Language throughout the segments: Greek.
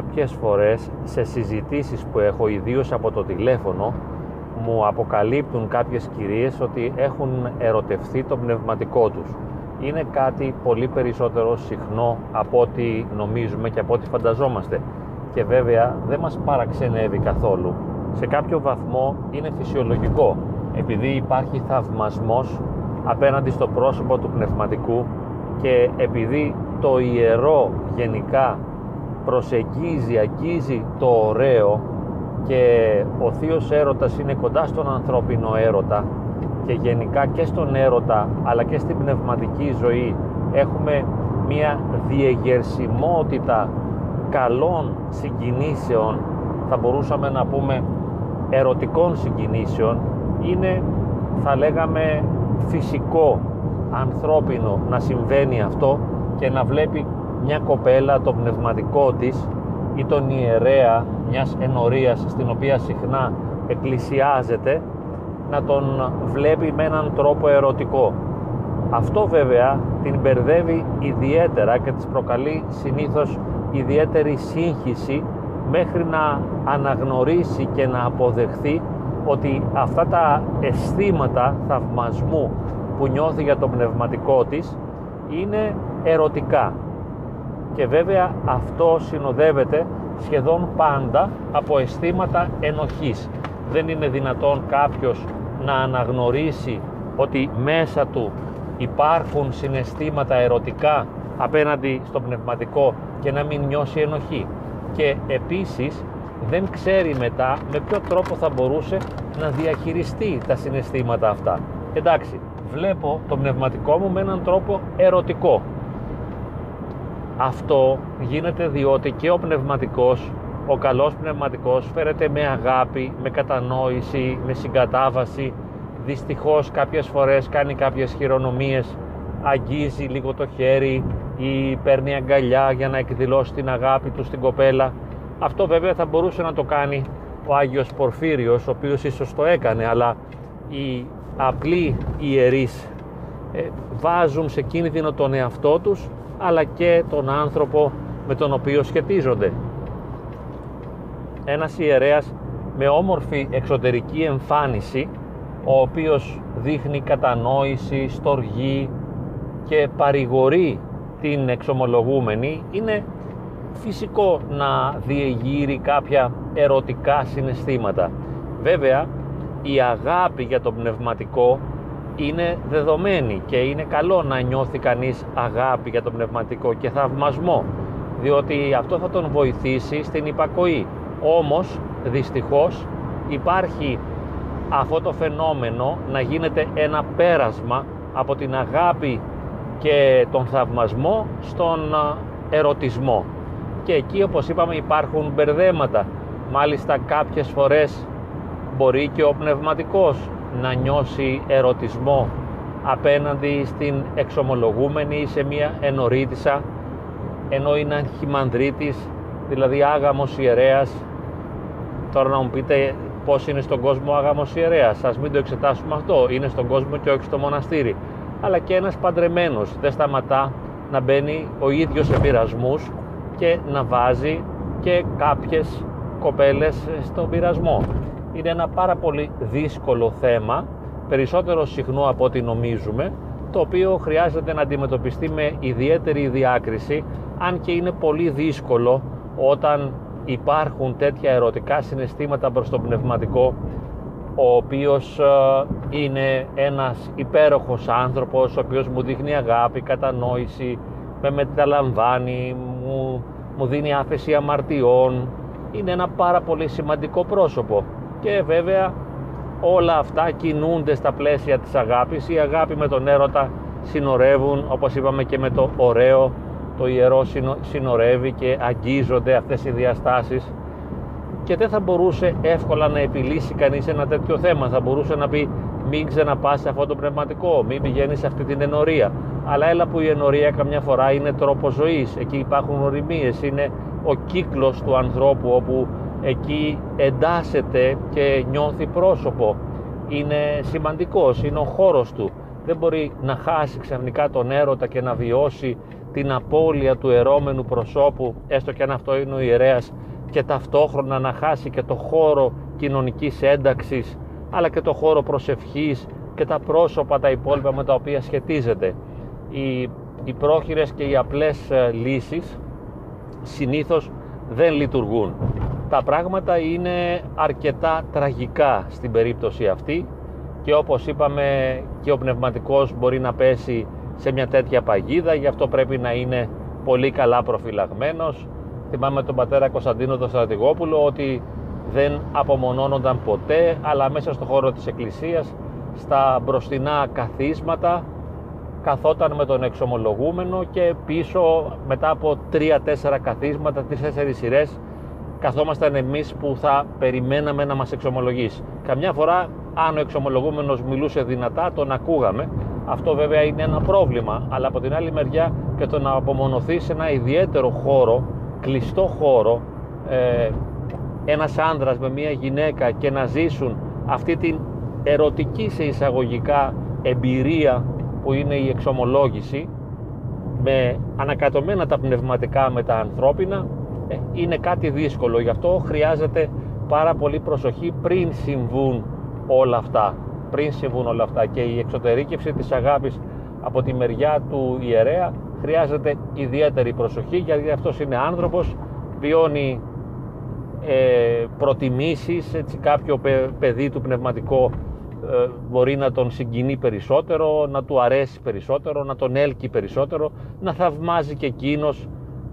κάποιες φορές σε συζητήσεις που έχω, ιδίως από το τηλέφωνο, μου αποκαλύπτουν κάποιες κυρίες ότι έχουν ερωτευθεί το πνευματικό τους. Είναι κάτι πολύ περισσότερο συχνό από ό,τι νομίζουμε και από ό,τι φανταζόμαστε. Και βέβαια δεν μας παραξενεύει καθόλου. Σε κάποιο βαθμό είναι φυσιολογικό, επειδή υπάρχει θαυμασμός απέναντι στο πρόσωπο του πνευματικού και επειδή το ιερό γενικά προσεγγίζει, αγγίζει το ωραίο και ο θείος έρωτας είναι κοντά στον ανθρώπινο έρωτα και γενικά και στον έρωτα αλλά και στην πνευματική ζωή έχουμε μία διεγερσιμότητα καλών συγκινήσεων, θα μπορούσαμε να πούμε ερωτικών συγκινήσεων. Είναι, θα λέγαμε, φυσικό, ανθρώπινο να συμβαίνει αυτό και να βλέπει μια κοπέλα το πνευματικό της ή τον ιερέα μιας ενορίας στην οποία συχνά εκκλησιάζεται, να τον βλέπει με έναν τρόπο ερωτικό. Αυτό βέβαια την μπερδεύει ιδιαίτερα και της προκαλεί συνήθως ιδιαίτερη σύγχυση μέχρι να αναγνωρίσει και να αποδεχθεί ότι αυτά τα αισθήματα θαυμασμού που νιώθει για το πνευματικό της είναι ερωτικά. Και βέβαια αυτό συνοδεύεται σχεδόν πάντα από αισθήματα ενοχής. Δεν είναι δυνατόν κάποιος να αναγνωρίσει ότι μέσα του υπάρχουν συναισθήματα ερωτικά απέναντι στο πνευματικό και να μην νιώσει ενοχή. Και επίσης δεν ξέρει μετά με ποιο τρόπο θα μπορούσε να διαχειριστεί τα συναισθήματα αυτά. Εντάξει, βλέπω το πνευματικό μου με έναν τρόπο ερωτικό. Αυτό γίνεται διότι και ο πνευματικός, ο καλός πνευματικός, φέρεται με αγάπη, με κατανόηση, με συγκατάβαση. Δυστυχώς κάποιες φορές κάνει κάποιες χειρονομίες, αγγίζει λίγο το χέρι ή παίρνει αγκαλιά για να εκδηλώσει την αγάπη του στην κοπέλα. Αυτό βέβαια θα μπορούσε να το κάνει ο Άγιος Πορφύριος, ο οποίος ίσως το έκανε, αλλά οι απλοί ιερείς βάζουν σε κίνδυνο τον εαυτό τους αλλά και τον άνθρωπο με τον οποίο σχετίζονται. Ένας ιερέας με όμορφη εξωτερική εμφάνιση, ο οποίος δείχνει κατανόηση, στοργή και παρηγορεί την εξομολογούμενη, είναι φυσικό να διεγείρει κάποια ερωτικά συναισθήματα. Βέβαια, η αγάπη για το πνευματικό είναι δεδομένη και είναι καλό να νιώθει κανείς αγάπη για το πνευματικό και θαυμασμό, διότι αυτό θα τον βοηθήσει στην υπακοή. Όμως, δυστυχώς, υπάρχει αυτό το φαινόμενο να γίνεται ένα πέρασμα από την αγάπη και τον θαυμασμό στον ερωτισμό. Και εκεί, όπως είπαμε, υπάρχουν μπερδέματα. Μάλιστα, κάποιες φορές μπορεί και ο πνευματικός να νιώσει ερωτισμό απέναντι στην εξομολογούμενη σε μια ενορίτισσα, ενώ είναι χυμανδρίτης, δηλαδή άγαμος ιερέας. Τώρα να μου πείτε πώς είναι στον κόσμο άγαμος ιερέας, ας μην το εξετάσουμε αυτό, είναι στον κόσμο και όχι στο μοναστήρι. Αλλά και ένας παντρεμένος δεν σταματά να μπαίνει ο ίδιος σε πειρασμούς και να βάζει και κάποιες κοπέλες στον πειρασμό. Είναι ένα πάρα πολύ δύσκολο θέμα, περισσότερο συχνό από ό,τι νομίζουμε, το οποίο χρειάζεται να αντιμετωπιστεί με ιδιαίτερη διάκριση, αν και είναι πολύ δύσκολο όταν υπάρχουν τέτοια ερωτικά συναισθήματα προς τον πνευματικό, ο οποίος είναι ένας υπέροχος άνθρωπος, ο οποίος μου δείχνει αγάπη, κατανόηση, με μεταλαμβάνει, μου δίνει άφεση αμαρτιών. Είναι ένα πάρα πολύ σημαντικό πρόσωπο. Και βέβαια όλα αυτά κινούνται στα πλαίσια της αγάπης. Η αγάπη με τον έρωτα συνορεύουν, όπως είπαμε, και με το ωραίο, το ιερό συνορεύει και αγγίζονται αυτές οι διαστάσεις. Και δεν θα μπορούσε εύκολα να επιλύσει κανείς ένα τέτοιο θέμα. Θα μπορούσε να πει μην ξαναπάς σε αυτό το πνευματικό, μην πηγαίνεις σε αυτή την ενορία. Αλλά έλα που η ενορία καμιά φορά είναι τρόπος ζωής. Εκεί υπάρχουν οριμίες, είναι ο κύκλος του ανθρώπου, όπου εκεί εντάσσεται και νιώθει πρόσωπο, είναι σημαντικός, είναι ο χώρος του. Δεν μπορεί να χάσει ξαφνικά τον έρωτα και να βιώσει την απώλεια του ερώμενου προσώπου, έστω και αν αυτό είναι ο ιερέας, και ταυτόχρονα να χάσει και το χώρο κοινωνικής ένταξης, αλλά και το χώρο προσευχής και τα πρόσωπα τα υπόλοιπα με τα οποία σχετίζεται. Οι πρόχειρες και οι απλές λύσεις συνήθως δεν λειτουργούν. Τα πράγματα είναι αρκετά τραγικά στην περίπτωση αυτή και, όπως είπαμε, και ο πνευματικός μπορεί να πέσει σε μια τέτοια παγίδα, γι' αυτό πρέπει να είναι πολύ καλά προφυλαγμένος. Θυμάμαι τον πατέρα Κωνσταντίνο τον Στρατηγόπουλο ότι δεν απομονώνονταν ποτέ, αλλά μέσα στο χώρο της εκκλησίας, στα μπροστινά καθίσματα, καθόταν με τον εξομολογούμενο και πίσω, μετά από 3-4 καθίσματα, 3-4 σειρές, καθόμασταν εμείς που θα περιμέναμε να μας εξομολογήσει. Καμιά φορά, αν ο εξομολογούμενος μιλούσε δυνατά, τον ακούγαμε. Αυτό βέβαια είναι ένα πρόβλημα, αλλά από την άλλη μεριά και το να απομονωθεί σε ένα ιδιαίτερο χώρο, κλειστό χώρο, ένας άνδρας με μία γυναίκα και να ζήσουν αυτή την ερωτική σε εισαγωγικά εμπειρία που είναι η εξομολόγηση, με ανακατωμένα τα πνευματικά με τα ανθρώπινα, είναι κάτι δύσκολο. Γι' αυτό χρειάζεται πάρα πολύ προσοχή πριν συμβούν όλα αυτά. Και η εξωτερήκευση της αγάπης από τη μεριά του ιερέα χρειάζεται ιδιαίτερη προσοχή, γιατί αυτός είναι άνθρωπος, βιώνει προτιμήσεις, έτσι, κάποιο παιδί του πνευματικό μπορεί να τον συγκινεί περισσότερο, να του αρέσει περισσότερο, να τον έλκει περισσότερο, να θαυμάζει και εκείνος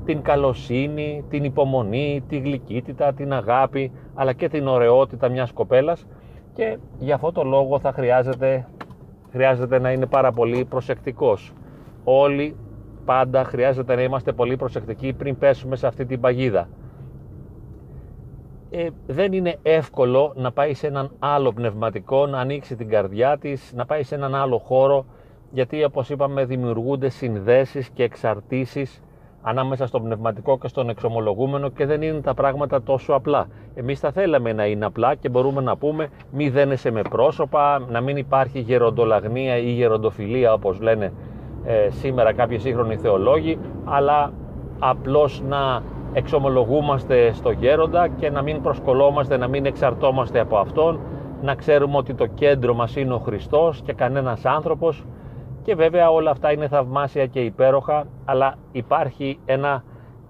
την καλοσύνη, την υπομονή, τη γλυκύτητα, την αγάπη, αλλά και την ωραιότητα μιας κοπέλας, και γι' αυτό το λόγο θα χρειάζεται να είναι πάρα πολύ προσεκτικός. Όλοι πάντα χρειάζεται να είμαστε πολύ προσεκτικοί πριν πέσουμε σε αυτή την παγίδα. Δεν είναι εύκολο να πάει σε έναν άλλο πνευματικό, να ανοίξει την καρδιά της, να πάει σε έναν άλλο χώρο, γιατί, όπως είπαμε, δημιουργούνται συνδέσεις και εξαρτήσεις ανάμεσα στον πνευματικό και στον εξομολογούμενο και δεν είναι τα πράγματα τόσο απλά. Εμείς θα θέλαμε να είναι απλά και μπορούμε να πούμε μη δένεσαι με πρόσωπα, να μην υπάρχει γεροντολαγνία ή γεροντοφιλία, όπως λένε σήμερα κάποιοι σύγχρονοι θεολόγοι, αλλά απλώς να εξομολογούμαστε στο γέροντα και να μην προσκολόμαστε, να μην εξαρτώμαστε από αυτόν, να ξέρουμε ότι το κέντρο μας είναι ο Χριστός και κανένας άνθρωπος. Και βέβαια όλα αυτά είναι θαυμάσια και υπέροχα, αλλά υπάρχει ένα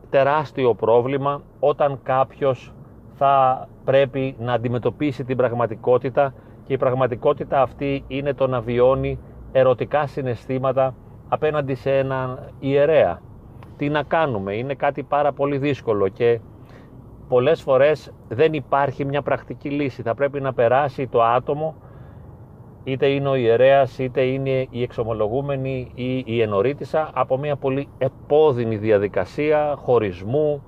τεράστιο πρόβλημα όταν κάποιος θα πρέπει να αντιμετωπίσει την πραγματικότητα, και η πραγματικότητα αυτή είναι το να βιώνει ερωτικά συναισθήματα απέναντι σε έναν ιερέα. Τι να κάνουμε, είναι κάτι πάρα πολύ δύσκολο και πολλές φορές δεν υπάρχει μια πρακτική λύση. Θα πρέπει να περάσει το άτομο, είτε είναι ο ιερέας, είτε είναι η εξομολογούμενη ή η ενορίτισσα, από μια πολύ επώδυνη διαδικασία χωρισμού,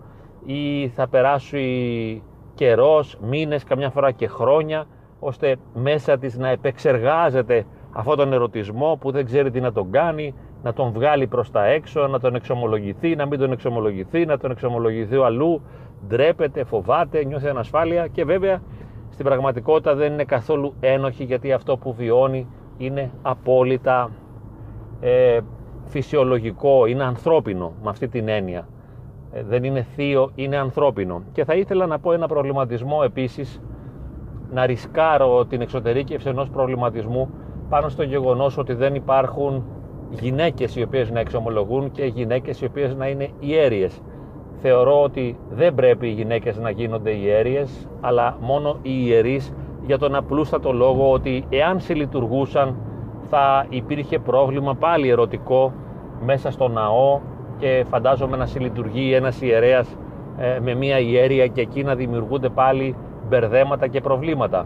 ή θα περάσει καιρός, μήνες, καμιά φορά και χρόνια, ώστε μέσα της να επεξεργάζεται αυτόν τον ερωτισμό που δεν ξέρει τι να τον κάνει, να τον βγάλει προς τα έξω, να τον εξομολογηθεί, να μην τον εξομολογηθεί, να τον εξομολογηθεί αλλού, ντρέπεται, φοβάται, νιώθει ανασφάλεια και βέβαια στην πραγματικότητα δεν είναι καθόλου ένοχη, γιατί αυτό που βιώνει είναι απόλυτα φυσιολογικό, είναι ανθρώπινο με αυτή την έννοια. Δεν είναι θείο, είναι ανθρώπινο. Και θα ήθελα να πω ένα προβληματισμό επίσης, να ρισκάρω την εξωτερήκευση ενός προβληματισμού πάνω στο γεγονός ότι δεν υπάρχουν γυναίκες οι οποίες να εξομολογούν και γυναίκες οι οποίες να είναι ιέρειες. Θεωρώ ότι δεν πρέπει οι γυναίκες να γίνονται ιέρειες, αλλά μόνο οι ιερείς, για τον απλούστατο λόγο ότι εάν συλλειτουργούσαν θα υπήρχε πρόβλημα πάλι ερωτικό μέσα στο ναό, και φαντάζομαι να συλλειτουργεί ένας ιερέας με μία ιέρεια και εκεί να δημιουργούνται πάλι μπερδέματα και προβλήματα.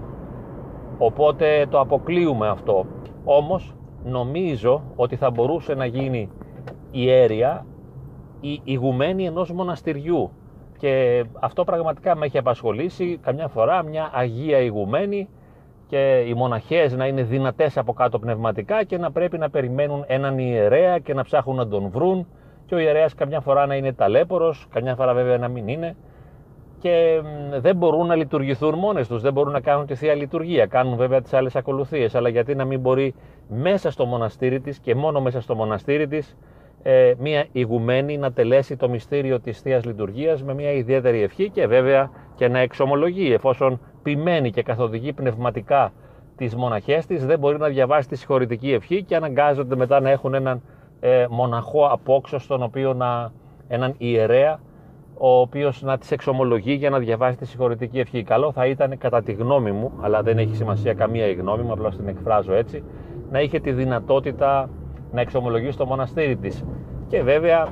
Οπότε το αποκλείουμε αυτό. Όμως νομίζω ότι θα μπορούσε να γίνει ιέρεια η ηγουμένη ενός μοναστηριού, και αυτό πραγματικά με έχει απασχολήσει καμιά φορά, μια Αγία ηγουμένη και οι μοναχές να είναι δυνατές από κάτω πνευματικά και να πρέπει να περιμένουν έναν ιερέα και να ψάχνουν να τον βρουν, και ο ιερέας καμιά φορά να είναι ταλέπορος, καμιά φορά βέβαια να μην είναι, και δεν μπορούν να λειτουργηθούν μόνες τους, δεν μπορούν να κάνουν τη Θεία Λειτουργία, κάνουν βέβαια τις άλλες ακολουθίες, αλλά γιατί να μην μπορεί μέσα στο μοναστήρι της, και μόνο μέσα στο μοναστήρι της, μία ηγουμένη να τελέσει το μυστήριο της Θείας Λειτουργίας με μία ιδιαίτερη ευχή και βέβαια και να εξομολογεί, εφόσον ποιμένει και καθοδηγεί πνευματικά τις μοναχές της, δεν μπορεί να διαβάσει τη συγχωρητική ευχή και αναγκάζονται μετά να έχουν έναν μοναχό απόξω, στον οποίο έναν ιερέα, ο οποίος να τις εξομολογεί για να διαβάσει τη συγχωρητική ευχή. Καλό θα ήταν, κατά τη γνώμη μου, αλλά δεν έχει σημασία καμία η γνώμη μου, απλώς την εκφράζω έτσι, να είχε τη δυνατότητα να εξομολογεί στο μοναστήρι της. Και βέβαια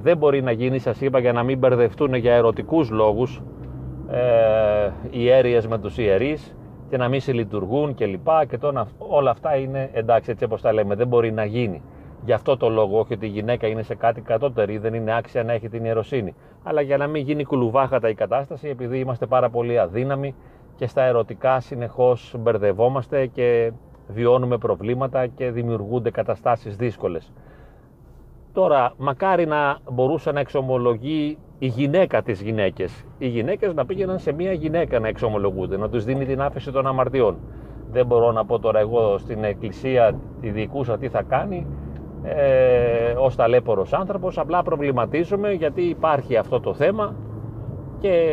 δεν μπορεί να γίνει, σας είπα, για να μην μπερδευτούν για ερωτικούς λόγους ιέρειες με τους ιερείς και να μην συλλειτουργούν και λοιπά, και όλα αυτά είναι εντάξει, έτσι όπως τα λέμε, δεν μπορεί να γίνει. Γι' αυτό το λόγο, όχι ότι η γυναίκα είναι σε κάτι κατώτερη, δεν είναι άξια να έχει την ιεροσύνη, αλλά για να μην γίνει κουλουβάχατα η κατάσταση, επειδή είμαστε πάρα πολύ αδύναμοι και στα ερωτικά συνεχώς μπερδευόμαστε και βιώνουμε προβλήματα και δημιουργούνται καταστάσεις δύσκολες. Τώρα, μακάρι να μπορούσε να εξομολογεί η γυναίκα τις γυναίκες. Οι γυναίκες να πήγαιναν σε μία γυναίκα να εξομολογούνται, να τους δίνει την άφεση των αμαρτιών. Δεν μπορώ να πω τώρα εγώ στην εκκλησία τη διοικούσα τι θα κάνει ως ταλέπορος άνθρωπος, απλά προβληματίζουμε γιατί υπάρχει αυτό το θέμα και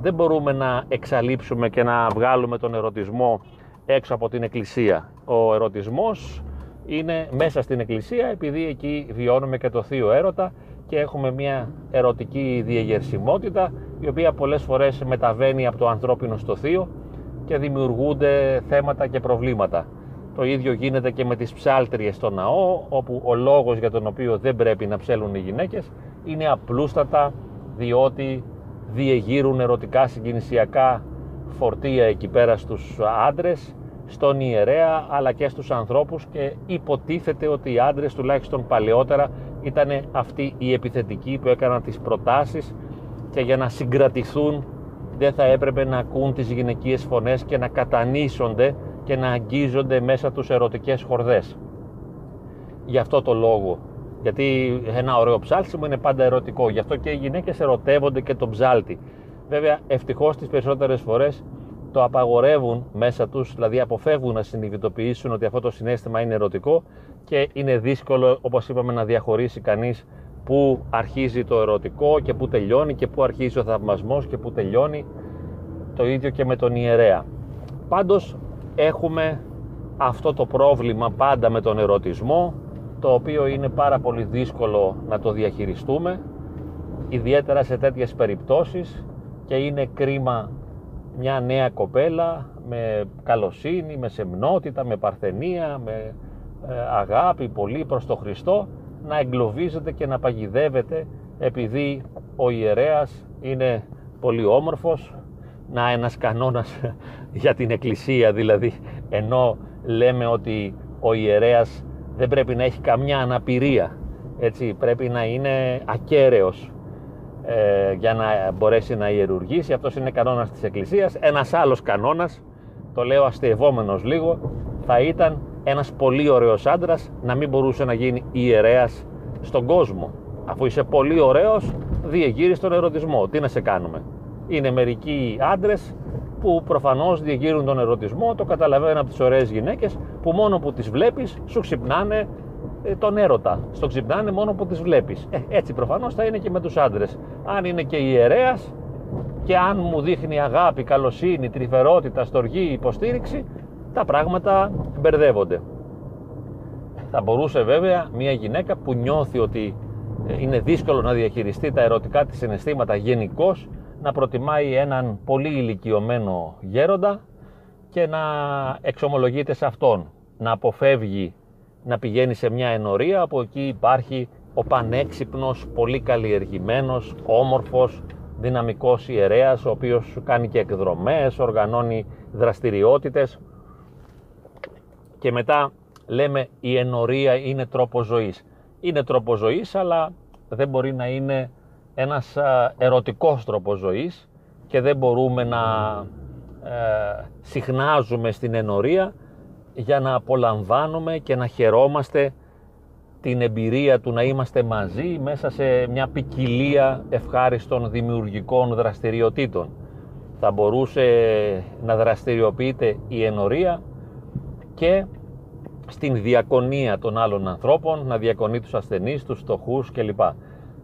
δεν μπορούμε να εξαλείψουμε και να βγάλουμε τον ερωτισμό έξω από την εκκλησία. Ο ερωτισμός είναι μέσα στην εκκλησία, επειδή εκεί βιώνουμε και το θείο έρωτα και έχουμε μια ερωτική διεγερσιμότητα, η οποία πολλές φορές μεταβαίνει από το ανθρώπινο στο θείο και δημιουργούνται θέματα και προβλήματα. Το ίδιο γίνεται και με τις ψάλτριες στο ναό, όπου ο λόγος για τον οποίο δεν πρέπει να ψέλουν οι γυναίκες είναι απλούστατα διότι διεγείρουν ερωτικά συγκινησιακά φορτία εκεί πέρα στους άντρες, στον ιερέα αλλά και στους ανθρώπους, και υποτίθεται ότι οι άντρες, τουλάχιστον παλαιότερα, ήταν αυτοί οι επιθετικοί που έκαναν τις προτάσεις και για να συγκρατηθούν δεν θα έπρεπε να ακούν τις γυναικείες φωνές και να κατανήσονται και να αγγίζονται μέσα τους ερωτικές χορδές. Γι' αυτό το λόγο, γιατί ένα ωραίο ψάλτισμα είναι πάντα ερωτικό, γι' αυτό και οι γυναίκες ερωτεύονται και τον ψάλτη. Βέβαια, ευτυχώς τις περισσότερες φορές το απαγορεύουν μέσα τους, δηλαδή αποφεύγουν να συνειδητοποιήσουν ότι αυτό το συναίσθημα είναι ερωτικό και είναι δύσκολο, όπως είπαμε, να διαχωρίσει κανείς πού αρχίζει το ερωτικό και πού τελειώνει και πού αρχίζει ο θαυμασμός και πού τελειώνει. Το ίδιο και με τον ιερέα. Πάντως έχουμε αυτό το πρόβλημα πάντα με τον ερωτισμό, το οποίο είναι πάρα πολύ δύσκολο να το διαχειριστούμε, ιδιαίτερα σε τέτοιες περιπτώσεις, και είναι κρίμα μια νέα κοπέλα με καλοσύνη, με σεμνότητα, με παρθενία, με αγάπη πολύ προς το Χριστό, να εγκλωβίζεται και να παγιδεύεται επειδή ο ιερέας είναι πολύ όμορφος. Να, ένας κανόνας για την εκκλησία δηλαδή, ενώ λέμε ότι ο ιερέας δεν πρέπει να έχει καμιά αναπηρία, έτσι, πρέπει να είναι ακέραιος για να μπορέσει να ιερουργήσει. Αυτός είναι κανόνας της εκκλησίας. Ένας άλλος κανόνας, το λέω αστειευόμενος λίγο, θα ήταν ένας πολύ ωραίος άντρας να μην μπορούσε να γίνει ιερέας στον κόσμο. Αφού είσαι πολύ ωραίος, διεγείρεις τον ερωτισμό, τι να σε κάνουμε. Είναι μερικοί άντρες που προφανώς διεγείρουν τον ερωτισμό, το καταλαβαίνουν από τις ωραίες γυναίκες που μόνο που τις βλέπεις σου ξυπνάνε τον έρωτα. Στο ξυπνάνε μόνο που τις βλέπεις. Έτσι προφανώς θα είναι και με τους άντρες. Αν είναι και ιερέας και αν μου δείχνει αγάπη, καλοσύνη, τρυφερότητα, στοργή, υποστήριξη, τα πράγματα μπερδεύονται. Θα μπορούσε βέβαια μια γυναίκα που νιώθει ότι είναι δύσκολο να διαχειριστεί τα ερωτικά της συναισθήματα γενικώς, να προτιμάει έναν πολύ ηλικιωμένο γέροντα και να εξομολογείται σε αυτόν, να αποφεύγει να πηγαίνει σε μια ενορία από εκεί υπάρχει ο πανέξυπνος, πολύ καλλιεργημένος, όμορφος, δυναμικός ιερέας, ο οποίος κάνει και εκδρομές, οργανώνει δραστηριότητες, και μετά λέμε η ενορία είναι τρόπος ζωής. Είναι τρόπος ζωής, αλλά δεν μπορεί να είναι ένας ερωτικός τρόπος ζωής και δεν μπορούμε να συχνάζουμε στην ενορία για να απολαμβάνουμε και να χαιρόμαστε την εμπειρία του να είμαστε μαζί μέσα σε μια ποικιλία ευχάριστων δημιουργικών δραστηριοτήτων. Θα μπορούσε να δραστηριοποιείται η ενορία και στην διακονία των άλλων ανθρώπων, να διακονεί τους ασθενείς, τους φτωχούς κλπ.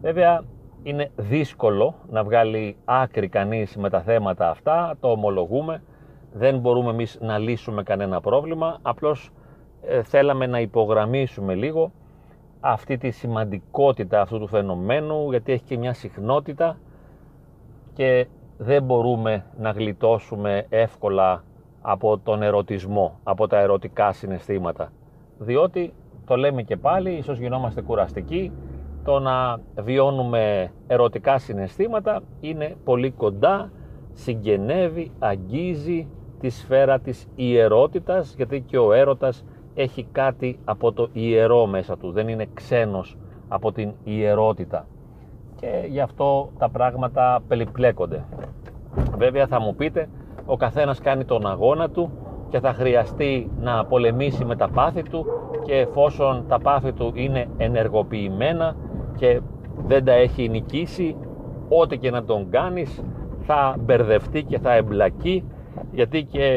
Βέβαια είναι δύσκολο να βγάλει άκρη κανείς με τα θέματα αυτά, το ομολογούμε, δεν μπορούμε εμείς να λύσουμε κανένα πρόβλημα, απλώς θέλαμε να υπογραμμίσουμε λίγο αυτή τη σημαντικότητα αυτού του φαινομένου, γιατί έχει και μια συχνότητα και δεν μπορούμε να γλιτώσουμε εύκολα από τον ερωτισμό, από τα ερωτικά συναισθήματα, διότι το λέμε και πάλι, ίσως γινόμαστε κουραστικοί, το να βιώνουμε ερωτικά συναισθήματα είναι πολύ κοντά, συγγενεύει, αγγίζει τη σφαίρα της ιερότητας, γιατί και ο έρωτας έχει κάτι από το ιερό μέσα του, δεν είναι ξένος από την ιερότητα και γι' αυτό τα πράγματα περιπλέκονται. Βέβαια θα μου πείτε, ο καθένας κάνει τον αγώνα του και θα χρειαστεί να πολεμήσει με τα πάθη του και εφόσον τα πάθη του είναι ενεργοποιημένα και δεν τα έχει νικήσει, ό,τι και να τον κάνεις θα μπερδευτεί και θα εμπλακεί, γιατί και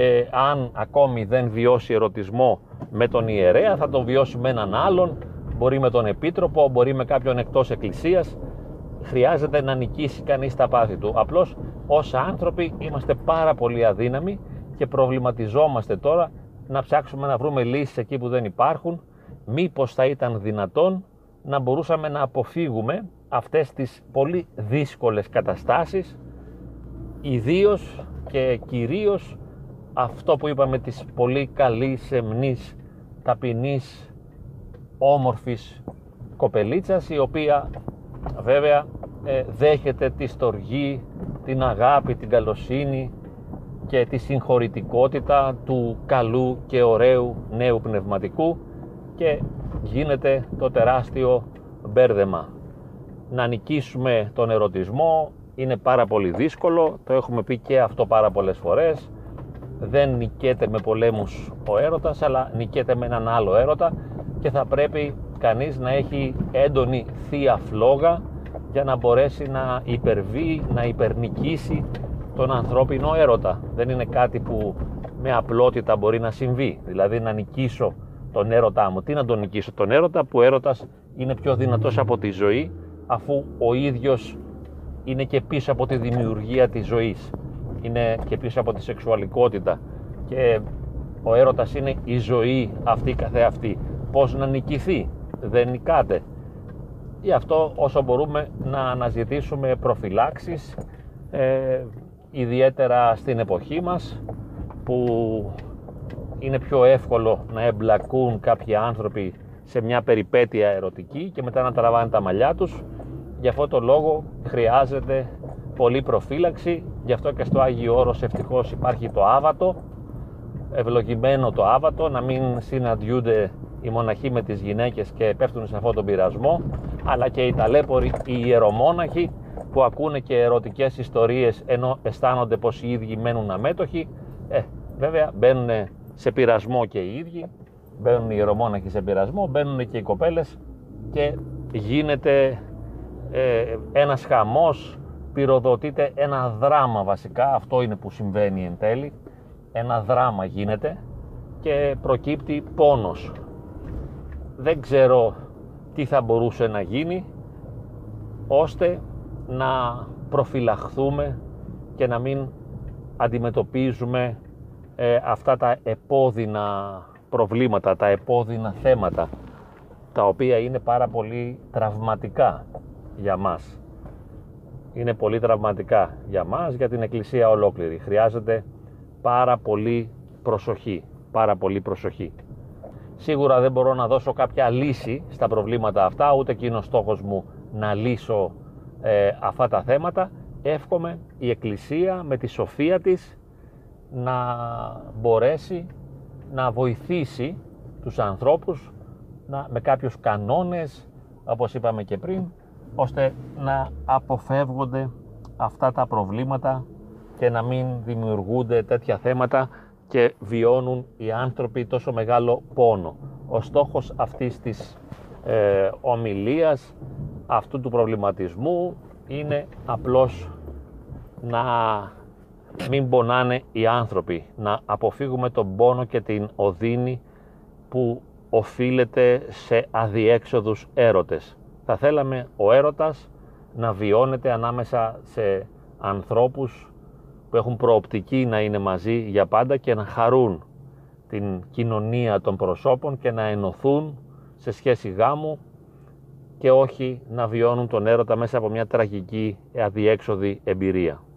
αν ακόμη δεν βιώσει ερωτισμό με τον ιερέα θα τον βιώσει με έναν άλλον, μπορεί με τον επίτροπο, μπορεί με κάποιον εκτός εκκλησίας. Χρειάζεται να νικήσει κανείς τα πάθη του. Απλώς ως άνθρωποι είμαστε πάρα πολύ αδύναμοι και προβληματιζόμαστε τώρα να ψάξουμε να βρούμε λύσεις εκεί που δεν υπάρχουν. Μήπως θα ήταν δυνατόν να μπορούσαμε να αποφύγουμε αυτές τις πολύ δύσκολες καταστάσεις, ιδίως και κυρίως αυτό που είπαμε της πολύ καλής, σεμνής, ταπεινής, όμορφης κοπελίτσας, η οποία βέβαια δέχεται τη στοργή, την αγάπη, την καλοσύνη και τη συγχωρητικότητα του καλού και ωραίου νέου πνευματικού και γίνεται το τεράστιο μπέρδεμα. Να νικήσουμε τον ερωτισμό είναι πάρα πολύ δύσκολο, το έχουμε πει και αυτό πάρα πολλές φορές. Δεν νικέται με πολέμους ο έρωτας, αλλά νικέται με έναν άλλο έρωτα και θα πρέπει κανείς να έχει έντονη θεία φλόγα για να μπορέσει να υπερβεί, να υπερνικήσει τον ανθρώπινο έρωτα. Δεν είναι κάτι που με απλότητα μπορεί να συμβεί, δηλαδή να νικήσω τον έρωτά μου. Τι να τον νικήσω τον έρωτα, που ο έρωτας είναι πιο δυνατός από τη ζωή, αφού ο ίδιος είναι και πίσω από τη δημιουργία της ζωής, είναι και πίσω από τη σεξουαλικότητα και ο έρωτας είναι η ζωή αυτή καθεαυτή. Πώς να νικηθεί? Δεν νικάται. Γι' αυτό όσο μπορούμε να αναζητήσουμε προφυλάξεις, ιδιαίτερα στην εποχή μας που είναι πιο εύκολο να εμπλακούν κάποιοι άνθρωποι σε μια περιπέτεια ερωτική και μετά να τραβάνε τα μαλλιά τους. Γι' αυτό το λόγο χρειάζεται πολλή προφύλαξη, γι' αυτό και στο Άγιο Όρος ευτυχώς υπάρχει το άβατο, ευλογημένο το άβατο, να μην συναντιούνται οι μοναχοί με τις γυναίκες και πέφτουν σε αυτόν τον πειρασμό, αλλά και οι ταλέποροι, οι ιερομόναχοι που ακούνε και ερωτικές ιστορίες ενώ αισθάνονται πως οι ίδιοι μένουν αμέτωχοι. Βέβαια μπαίνουν σε πειρασμό και οι ίδιοι, μπαίνουν οι ιερομόναχοι σε πειρασμό, μπαίνουν και οι κοπέλες και γίνεται ένας χαμός, πυροδοτείται ένα δράμα βασικά, αυτό είναι που συμβαίνει εν τέλει, ένα δράμα γίνεται και προκύπτει πόνος. Δεν ξέρω τι θα μπορούσε να γίνει ώστε να προφυλαχθούμε και να μην αντιμετωπίζουμε αυτά τα επώδυνα προβλήματα, τα επώδυνα θέματα, τα οποία είναι πάρα πολύ τραυματικά για μας. Είναι πολύ τραυματικά για μας, για την Εκκλησία ολόκληρη. Χρειάζεται πάρα πολύ προσοχή, πάρα πολύ προσοχή. Σίγουρα δεν μπορώ να δώσω κάποια λύση στα προβλήματα αυτά, ούτε και είναι ο στόχος μου να λύσω αυτά τα θέματα. Εύχομαι η Εκκλησία με τη σοφία της να μπορέσει να βοηθήσει τους ανθρώπους με κάποιους κανόνες, όπως είπαμε και πριν, ώστε να αποφεύγονται αυτά τα προβλήματα και να μην δημιουργούνται τέτοια θέματα και βιώνουν οι άνθρωποι τόσο μεγάλο πόνο. Ο στόχος αυτής της ομιλίας, αυτού του προβληματισμού, είναι απλώς να μην πονάνε οι άνθρωποι, να αποφύγουμε τον πόνο και την οδύνη που οφείλεται σε αδιέξοδους έρωτες. Θα θέλαμε ο έρωτας να βιώνεται ανάμεσα σε ανθρώπους που έχουν προοπτική να είναι μαζί για πάντα και να χαρούν την κοινωνία των προσώπων και να ενωθούν σε σχέση γάμου και όχι να βιώνουν τον έρωτα μέσα από μια τραγική αδιέξοδη εμπειρία.